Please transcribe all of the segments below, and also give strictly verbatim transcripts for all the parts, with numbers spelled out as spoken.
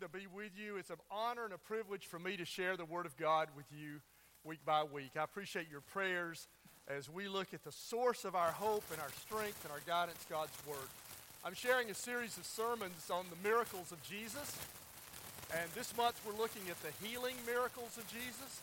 good to be with you. It's an honor and a privilege for me to share the Word of God with you week by week. I appreciate your prayers as we look at the source of our hope and our strength and our guidance, God's Word. I'm sharing a series of sermons on the miracles of Jesus, and this month we're looking at the healing miracles of Jesus.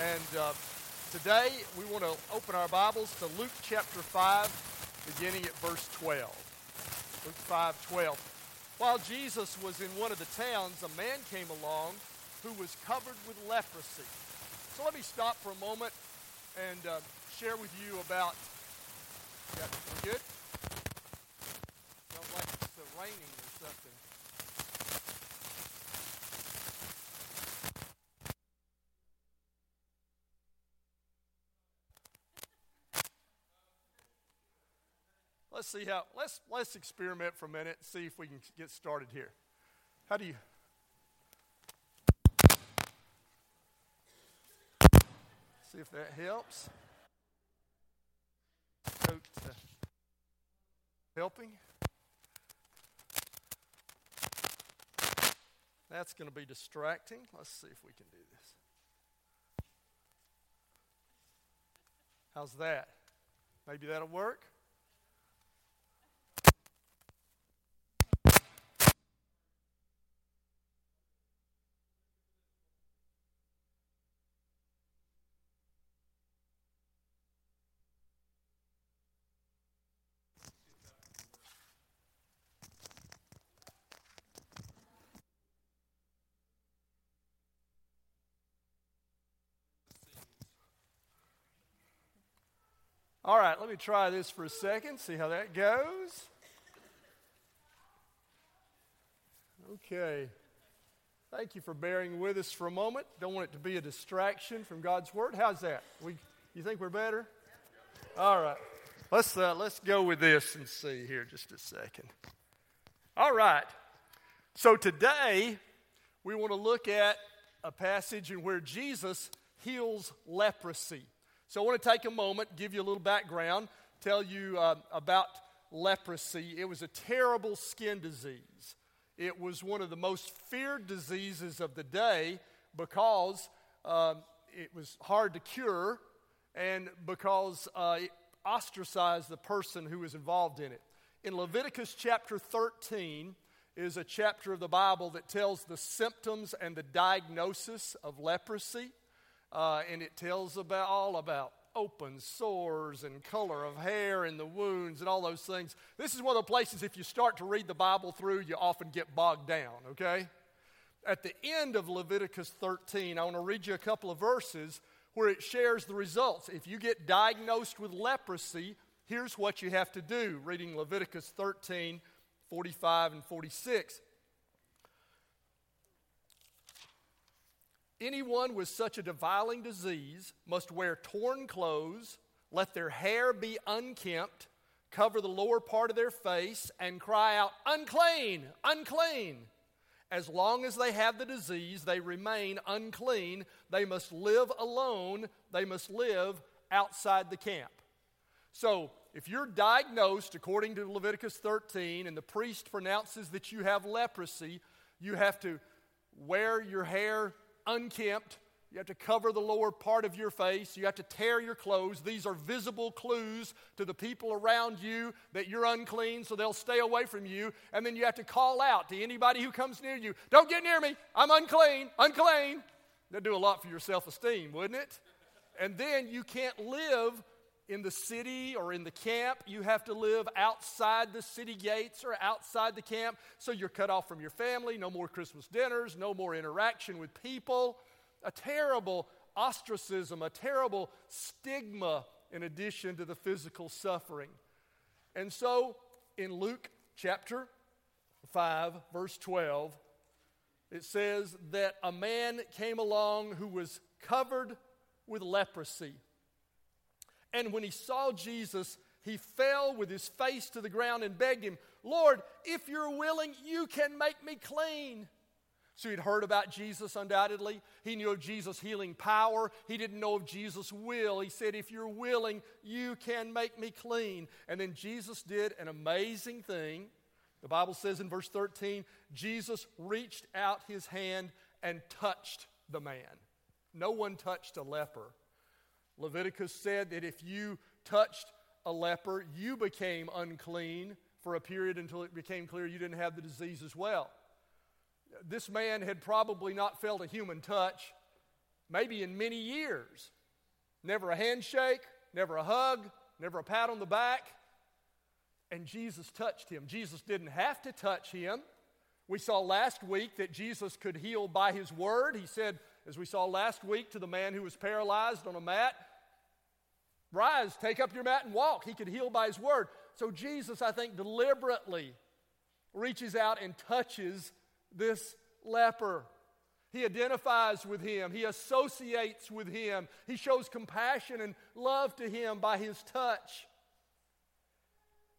And uh, today we want to open our Bibles to Luke chapter five, beginning at verse twelve. Luke five twelve. While Jesus was in one of the towns, a man came along who was covered with leprosy. So let me stop for a moment and uh, share with you about... Yeah, we're good? Sounds like it's uh, raining or something. Let's see how, let's let's experiment for a minute and see if we can get started here. How do you? See if that helps. Helping. That's going to be distracting. Let's see if we can do this. How's that? Maybe that'll work. All right, let me try this for a second, see how that goes. Okay. Thank you for bearing with us for a moment. Don't want it to be a distraction from God's Word. How's that? We, you think we're better? All right. Let's, uh, let's go with this and see here just a second. All right. So today, we want to look at a passage in where Jesus heals leprosy. So I want to take a moment, give you a little background, tell you uh, about leprosy. It was a terrible skin disease. It was one of the most feared diseases of the day because um, it was hard to cure and because uh, it ostracized the person who was involved in it. In Leviticus chapter thirteen is a chapter of the Bible that tells the symptoms and the diagnosis of leprosy. Uh, and it tells about all about open sores and color of hair and the wounds and all those things. This is one of the places if you start to read the Bible through, you often get bogged down, okay? At the end of Leviticus thirteen, I want to read you a couple of verses where it shares the results. If you get diagnosed with leprosy, here's what you have to do, reading Leviticus thirteen, forty-five and forty-six. Anyone with such a defiling disease must wear torn clothes, let their hair be unkempt, cover the lower part of their face, and cry out, "Unclean! Unclean!" As long as they have the disease, they remain unclean. They must live alone. They must live outside the camp. So, if you're diagnosed according to Leviticus thirteen and the priest pronounces that you have leprosy, you have to wear your hair unkempt, you have to cover the lower part of your face, you have to tear your clothes. These are visible clues to the people around you that you're unclean, so they'll stay away from you. And then you have to call out to anybody who comes near you, "Don't get near me, I'm unclean, unclean." That'd do a lot for your self-esteem, wouldn't it? And then you can't live in the city or in the camp. You have to live outside the city gates or outside the camp. So you're cut off from your family, no more Christmas dinners, no more interaction with people. A terrible ostracism, a terrible stigma in addition to the physical suffering. And so in Luke chapter five, verse twelve, it says that a man came along who was covered with leprosy. And when he saw Jesus, he fell with his face to the ground and begged him, "Lord, if you're willing, you can make me clean." So he'd heard about Jesus undoubtedly. He knew of Jesus' healing power. He didn't know of Jesus' will. He said, "If you're willing, you can make me clean." And then Jesus did an amazing thing The Bible says in verse thirteen, Jesus reached out his hand and touched the man. No one touched a leper. Leviticus said that if you touched a leper, you became unclean for a period until it became clear you didn't have the disease as well. This man had probably not felt a human touch, maybe in many years. Never a handshake, never a hug, never a pat on the back. And Jesus touched him. Jesus didn't have to touch him. We saw last week that Jesus could heal by his word. He said, as we saw last week to the man who was paralyzed on a mat, rise, take up your mat and walk. He could heal by his word. So Jesus, I think, deliberately reaches out and touches this leper. He identifies with him. He associates with him. He shows compassion and love to him by his touch.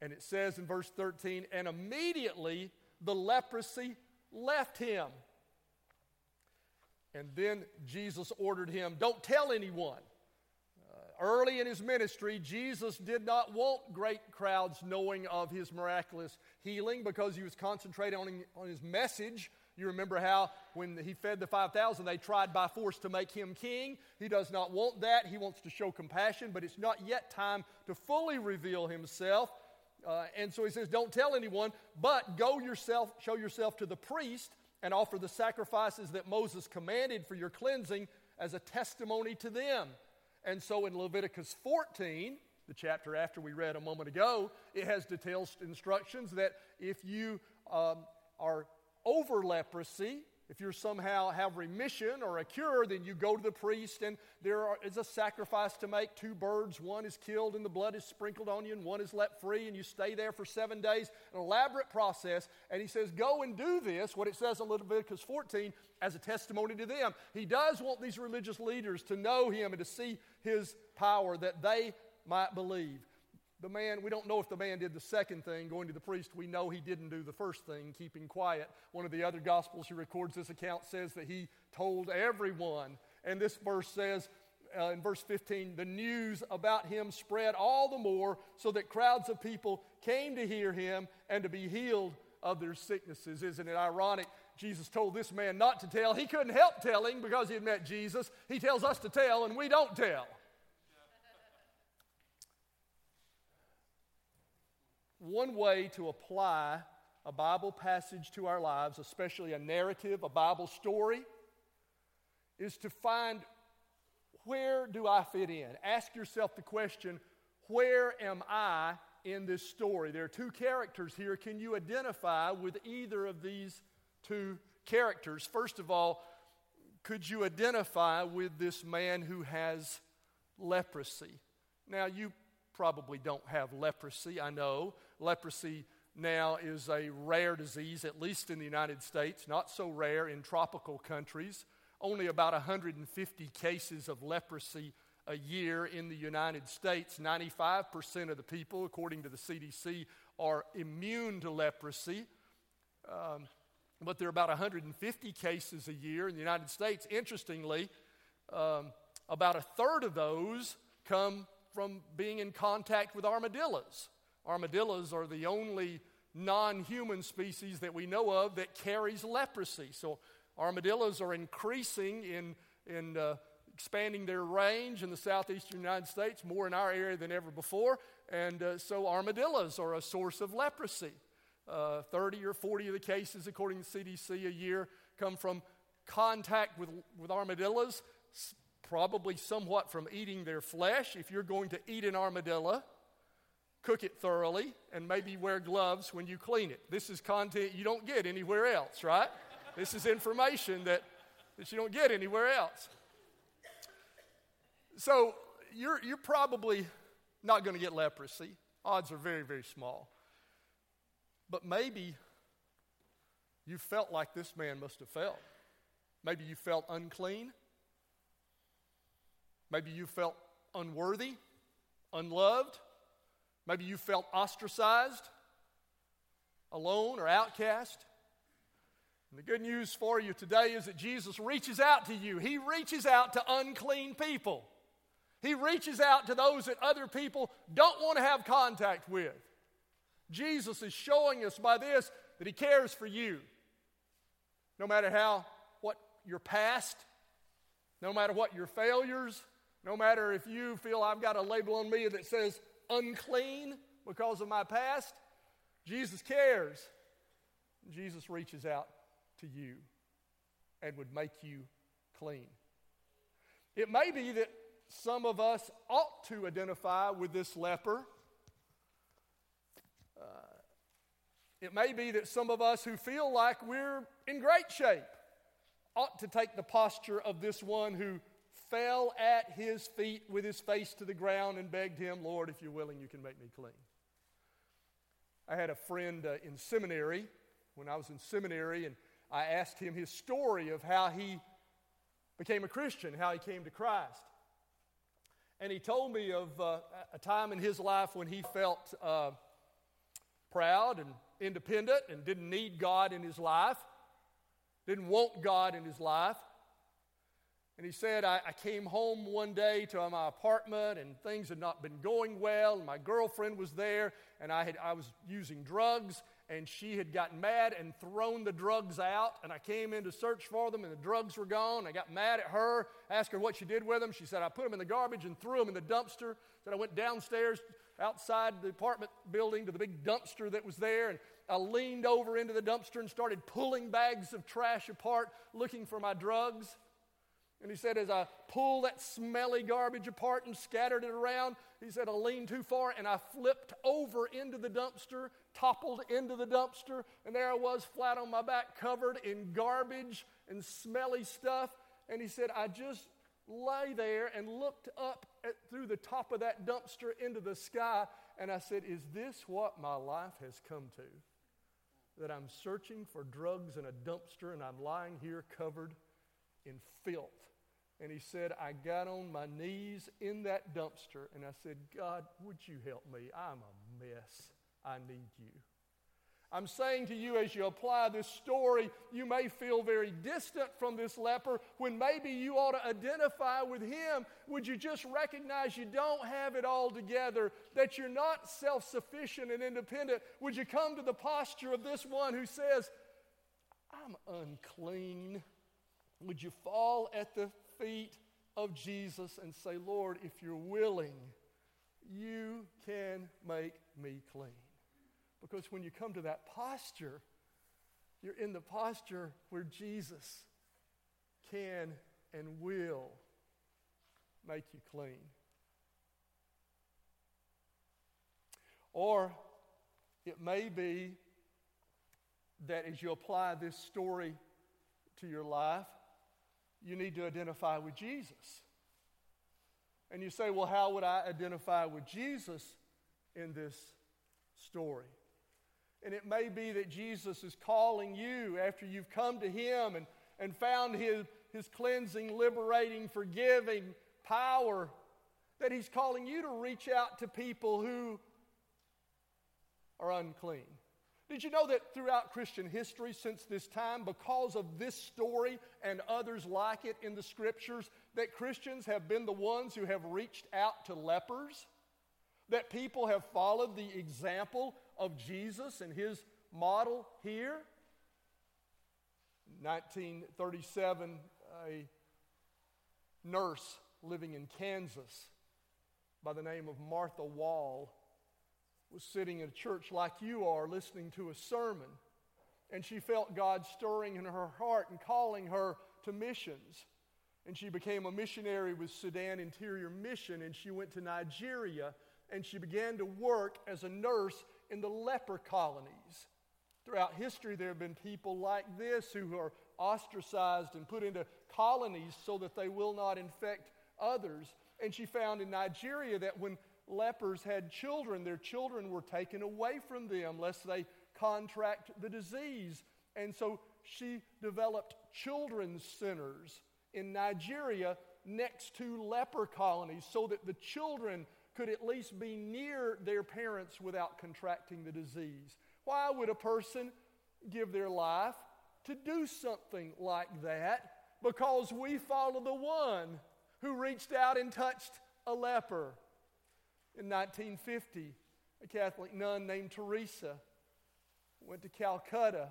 And it says in verse thirteen, and immediately the leprosy left him. And then Jesus ordered him, don't tell anyone. Early in his ministry, Jesus did not want great crowds knowing of his miraculous healing because he was concentrating on, on his message. You remember how when he fed the five thousand, they tried by force to make him king. He does not want that. He wants to show compassion, but it's not yet time to fully reveal himself. Uh, and so he says, don't tell anyone, but go yourself, show yourself to the priest and offer the sacrifices that Moses commanded for your cleansing as a testimony to them. And so in Leviticus fourteen, the chapter after we read a moment ago, it has detailed instructions that if you um, are over leprosy, if you somehow have remission or a cure, then you go to the priest and there are, is a sacrifice to make. Two birds, one is killed and the blood is sprinkled on you and one is let free and you stay there for seven days, an elaborate process. And he says, go and do this, what it says in Leviticus fourteen, as a testimony to them. He does want these religious leaders to know him and to see his power that they might believe. The man, we don't know if the man did the second thing, going to the priest. We know he didn't do the first thing, keeping quiet. One of the other gospels who records this account says that he told everyone. And this verse says, uh, in verse fifteen, the news about him spread all the more so that crowds of people came to hear him and to be healed of their sicknesses. Isn't it ironic? Jesus told this man not to tell. He couldn't help telling because he had met Jesus. He tells us to tell and we don't tell. One way to apply a Bible passage to our lives, especially a narrative, a Bible story, is to find, where do I fit in? Ask yourself the question, where am I in this story? There are two characters here. Can you identify with either of these two characters? First of all, could you identify with this man who has leprosy? Now, you probably don't have leprosy, I know. Leprosy now is a rare disease, at least in the United States, not so rare in tropical countries. Only about one hundred fifty cases of leprosy a year in the United States. ninety-five percent of the people, according to the C D C, are immune to leprosy. Um, but there are about one hundred fifty cases a year in the United States. Interestingly, um, about a third of those come from being in contact with armadillos. Armadillos are the only non-human species that we know of that carries leprosy. So armadillos are increasing in, in uh, expanding their range in the southeastern United States, more in our area than ever before. And uh, so armadillos are a source of leprosy. Uh, thirty or forty of the cases, according to the C D C, a year come from contact with, with armadillos, probably somewhat from eating their flesh. If you're going to eat an armadillo, cook it thoroughly and maybe wear gloves when you clean it. This is content you don't get anywhere else, right? This is information that, that you don't get anywhere else. So you're, you're probably not going to get leprosy. Odds are very, very small. But maybe you felt like this man must have felt. Maybe you felt unclean. Maybe you felt unworthy, unloved. Maybe you felt ostracized, alone or outcast. And the good news for you today is that Jesus reaches out to you. He reaches out to unclean people. He reaches out to those that other people don't want to have contact with. Jesus is showing us by this that he cares for you. No matter how, what your past, no matter what your failures, no matter if you feel I've got a label on me that says unclean because of my past, Jesus cares. Jesus reaches out to you and would make you clean. It may be that some of us ought to identify with this leper. Uh, it may be that some of us who feel like we're in great shape ought to take the posture of this one who fell at his feet with his face to the ground and begged him, "Lord, if you're willing, you can make me clean." I had a friend uh, in seminary, when I was in seminary, and I asked him his story of how he became a Christian, how he came to Christ. And he told me of uh, a time in his life when he felt uh, proud and independent and didn't need God in his life, didn't want God in his life. And he said, I, I came home one day to my apartment and things had not been going well. And my girlfriend was there and I had I was using drugs and she had gotten mad and thrown the drugs out. And I came in to search for them, and the drugs were gone. I got mad at her, asked her what she did with them. She said, I put them in the garbage and threw them in the dumpster. Then I went downstairs outside the apartment building to the big dumpster that was there, and I leaned over into the dumpster and started pulling bags of trash apart, looking for my drugs. And he said, as I pulled that smelly garbage apart and scattered it around, he said, I leaned too far and I flipped over into the dumpster, toppled into the dumpster, and there I was flat on my back covered in garbage and smelly stuff. And he said, I just lay there and looked up at, through the top of that dumpster into the sky, and I said, is this what my life has come to? That I'm searching for drugs in a dumpster and I'm lying here covered in filth. And he said, I got on my knees in that dumpster and I said, God, would you help me? I'm a mess. I need you. I'm saying to you, as you apply this story, you may feel very distant from this leper when maybe you ought to identify with him. Would you just recognize you don't have it all together, that you're not self-sufficient and independent? Would you come to the posture of this one who says, I'm unclean? Would you fall at the feet of Jesus and say, Lord, if you're willing, you can make me clean? Because when you come to that posture, you're in the posture where Jesus can and will make you clean. Or it may be that as you apply this story to your life, you need to identify with Jesus. And you say, well, how would I identify with Jesus in this story? And it may be that Jesus is calling you after you've come to him and, and found his, his cleansing, liberating, forgiving power, that he's calling you to reach out to people who are unclean. Did you know that throughout Christian history since this time, because of this story and others like it in the scriptures, that Christians have been the ones who have reached out to lepers? That people have followed the example of Jesus and his model here? In nineteen thirty-seven, a nurse living in Kansas by the name of Martha Wall was sitting in a church like you are listening to a sermon, and she felt God stirring in her heart and calling her to missions. And she became a missionary with Sudan Interior Mission, and she went to Nigeria, and she began to work as a nurse in the leper colonies. Throughout history, there have been people like this who are ostracized and put into colonies so that they will not infect others. And she found in Nigeria that when lepers had children, their children were taken away from them lest they contract the disease. And so she developed children's centers in Nigeria next to leper colonies so that the children could at least be near their parents without contracting the disease. Why would a person give their life to do something like that? Because we follow the one who reached out and touched a leper. In nineteen fifty, a Catholic nun named Teresa, went to Calcutta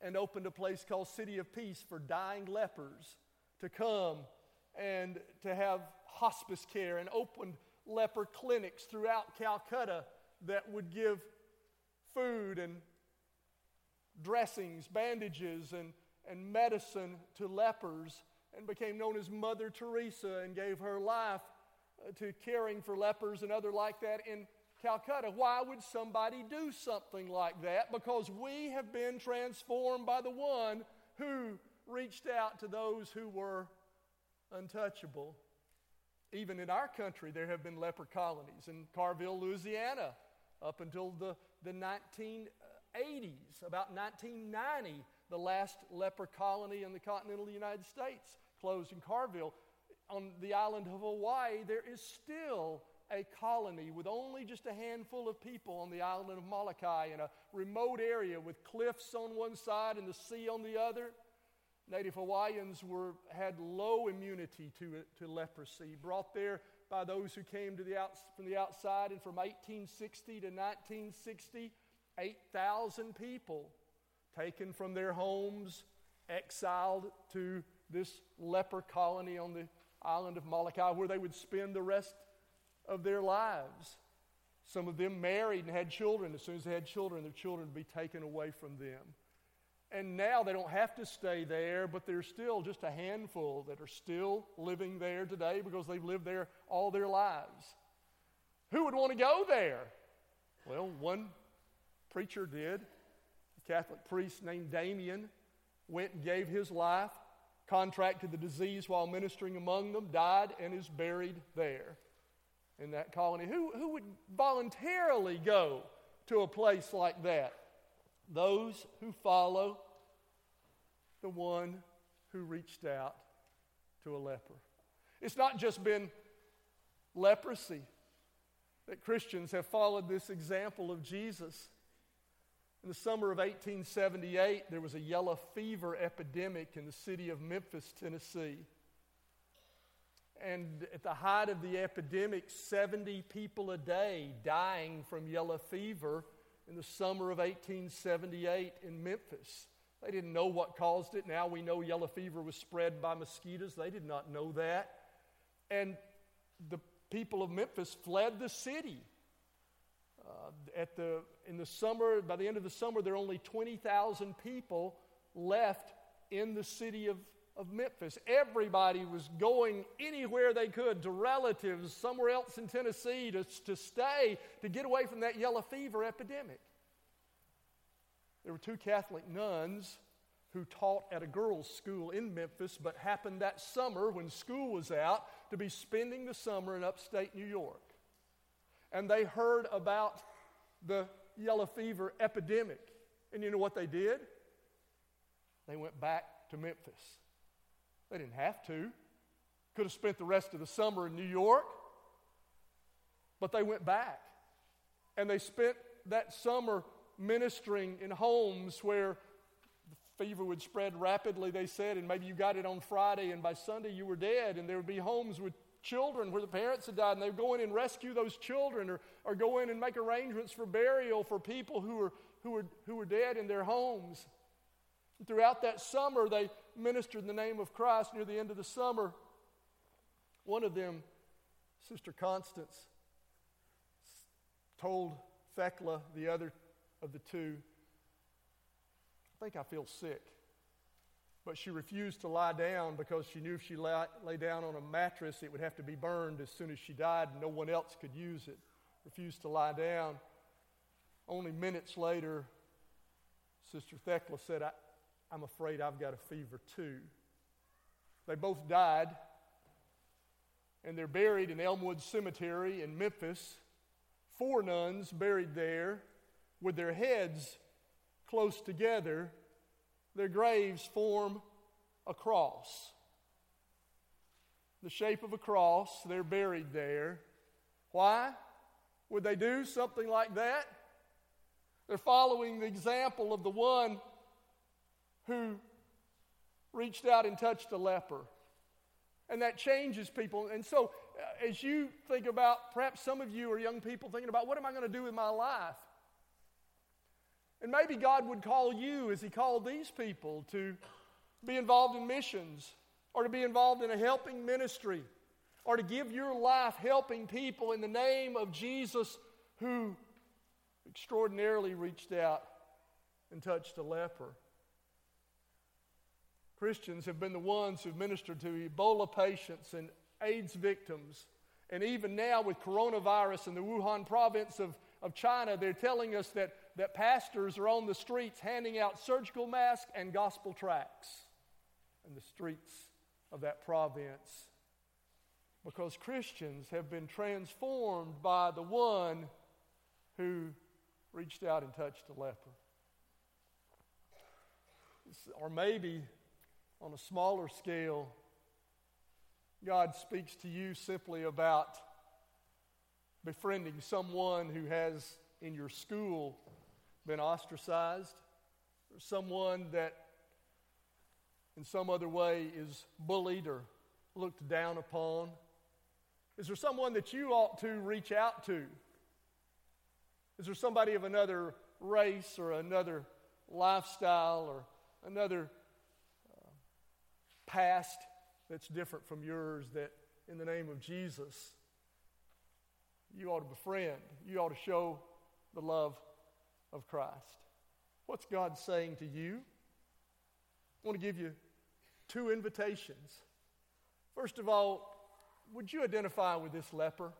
and opened a place called City of Peace for dying lepers to come and to have hospice care, and opened leper clinics throughout Calcutta that would give food and dressings, bandages, and, and medicine to lepers, and became known as Mother Teresa, and gave her life to caring for lepers and other like that in Calcutta. Why would somebody do something like that? Because we have been transformed by the one who reached out to those who were untouchable. Even in our country, there have been leper colonies in Carville, Louisiana, up until the, the nineteen eighties. About nineteen ninety, the last leper colony in the continental United States closed in Carville. On the island of Hawaii, there is still a colony with only just a handful of people on the island of Molokai, in a remote area with cliffs on one side and the sea on the other. Native Hawaiians were had low immunity to, to leprosy, brought there by those who came to the out, from the outside, and from eighteen sixty to nineteen sixty, eight thousand people taken from their homes, exiled to this leper colony on the island of Molokai, where they would spend the rest of their lives. Some of them married and had children. As soon as they had children, their children would be taken away from them. And now they don't have to stay there, but there's still just a handful that are still living there today because they've lived there all their lives. Who would want to go there? Well, one preacher did. A Catholic priest named Damien went and gave his life, contracted the disease while ministering among them, died, and is buried there in that colony. Who, who would voluntarily go to a place like that? Those who follow the one who reached out to a leper. It's not just been leprosy that Christians have followed this example of Jesus. In the summer of eighteen seventy-eight, there was a yellow fever epidemic in the city of Memphis, Tennessee. And at the height of the epidemic, seventy people a day dying from yellow fever in the summer of eighteen seventy-eight in Memphis. They didn't know what caused it. Now we know yellow fever was spread by mosquitoes. They did not know that. And the people of Memphis fled the city. Uh, at the in the summer, by the end of the summer, there are only twenty thousand people left in the city of, of Memphis. Everybody was going anywhere they could, to relatives, somewhere else in Tennessee, to, to stay, to get away from that yellow fever epidemic. There were two Catholic nuns who taught at a girls' school in Memphis, but happened that summer, when school was out, to be spending the summer in upstate New York. And they heard about the yellow fever epidemic. And you know what they did? They went back to Memphis. They didn't have to. Could have spent the rest of the summer in New York. But they went back. And they spent that summer ministering in homes where the fever would spread rapidly, they said, and maybe you got it on Friday, and by Sunday you were dead, and there would be homes with children where the parents had died, and they would go in and rescue those children, or, or go in and make arrangements for burial for people who were who were who were dead in their homes. And throughout that summer, they ministered in the name of Christ. Near the end of the summer, one of them, Sister Constance, told Thecla, the other of the two, "I think I feel sick." But she refused to lie down because she knew if she lay, lay down on a mattress, it would have to be burned as soon as she died, and no one else could use it. Refused to lie down. Only minutes later, Sister Thecla said, I, I'm afraid I've got a fever too. They both died, and they're buried in Elmwood Cemetery in Memphis. Four nuns buried there with their heads close together. Their graves form a cross, the shape of a cross. They're buried there. Why would they do something like that? They're following the example of the one who reached out and touched a leper. And that changes people. And so uh, as you think about, perhaps some of you are young people thinking about, what am I going to do with my life? And maybe God would call you, as he called these people, to be involved in missions, or to be involved in a helping ministry, or to give your life helping people in the name of Jesus, who extraordinarily reached out and touched a leper. Christians have been the ones who've ministered to Ebola patients and AIDS victims. And even now with coronavirus in the Wuhan province of, of China, they're telling us that, that pastors are on the streets handing out surgical masks and gospel tracts in the streets of that province. Because Christians have been transformed by the one who reached out and touched a leper. Or maybe on a smaller scale, God speaks to you simply about befriending someone who has in your school been ostracized, or someone that in some other way is bullied or looked down upon. Is there someone that you ought to reach out to? Is there somebody of another race or another lifestyle or another uh, past that's different from yours that in the name of Jesus you ought to befriend? You ought to show the love of Christ. What's God saying to you? I want to give you two invitations. First of all, would you identify with this leper?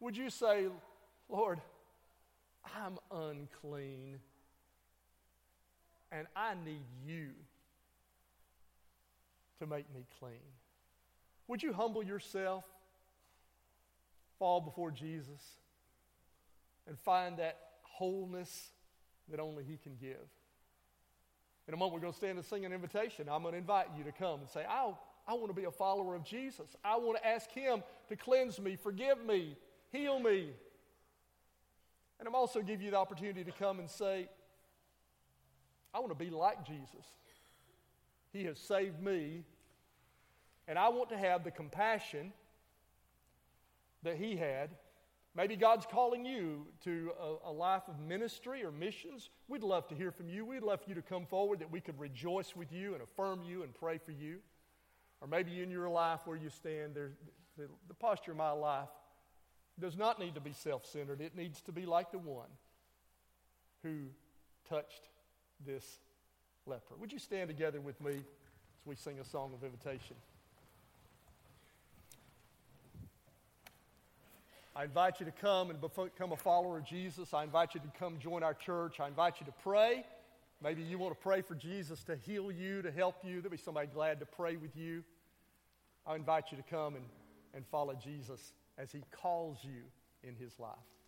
Would you say, Lord, I'm unclean, and I need you to make me clean? Would you humble yourself, fall before Jesus, and find that wholeness that only he can give? In a moment, we're going to stand and sing an invitation. I'm going to invite you to come and say, I, I want to be a follower of Jesus. I want to ask him to cleanse me, forgive me, heal me. And I'm also give you the opportunity to come and say, I want to be like Jesus. He has saved me, and I want to have the compassion that he had. Maybe God's calling you to a, a life of ministry or missions. We'd love to hear from you. We'd love for you to come forward that we could rejoice with you and affirm you and pray for you. Or maybe in your life where you stand, there's the, the posture of my life does not need to be self-centered. It needs to be like the one who touched this leper. Would you stand together with me as we sing a song of invitation? I invite you to come and become a follower of Jesus. I invite you to come join our church. I invite you to pray. Maybe you want to pray for Jesus to heal you, to help you. There'll be somebody glad to pray with you. I invite you to come and, and follow Jesus as he calls you in his life.